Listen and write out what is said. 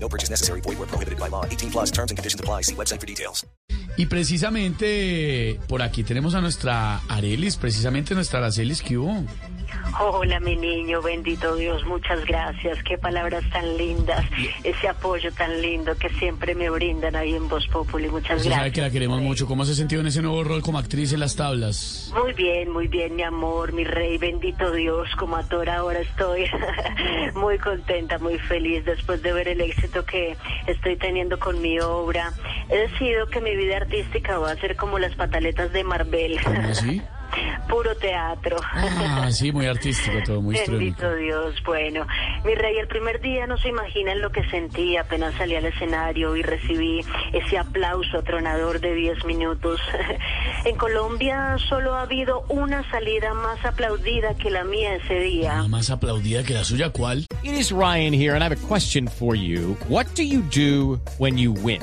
No purchase necessary. Void where prohibited by law. 18+ terms and conditions apply. See website for details. Y precisamente por aquí tenemos a nuestra Arelis, precisamente nuestra Aracelis Q. Hola, mi niño, bendito Dios, muchas gracias. Qué palabras tan lindas, ese apoyo tan lindo que siempre me brindan ahí en Voz Populi. Muchas gracias. Sabe que la queremos mucho. ¿Cómo se ha sentido en ese nuevo rol como actriz en las tablas? Muy bien, mi amor, mi rey, bendito Dios, como actor ahora estoy muy contenta, muy feliz después de ver el éxito que estoy teniendo con mi obra. He decidido que mi vida artística va a ser como las pataletas de Marbel. ¿Cómo así? Puro teatro. Ah, sí, muy artístico todo, muy histriónico. Bendito Dios, bueno, mi rey, el primer día no se imaginan lo que sentí. Apenas salí al escenario y recibí ese aplauso atronador de 10 minutos. En Colombia solo ha habido una salida más aplaudida que la mía ese día. ¿Una más aplaudida que la suya? ¿Cuál? It is Ryan here and I have a question for you. What do when you win?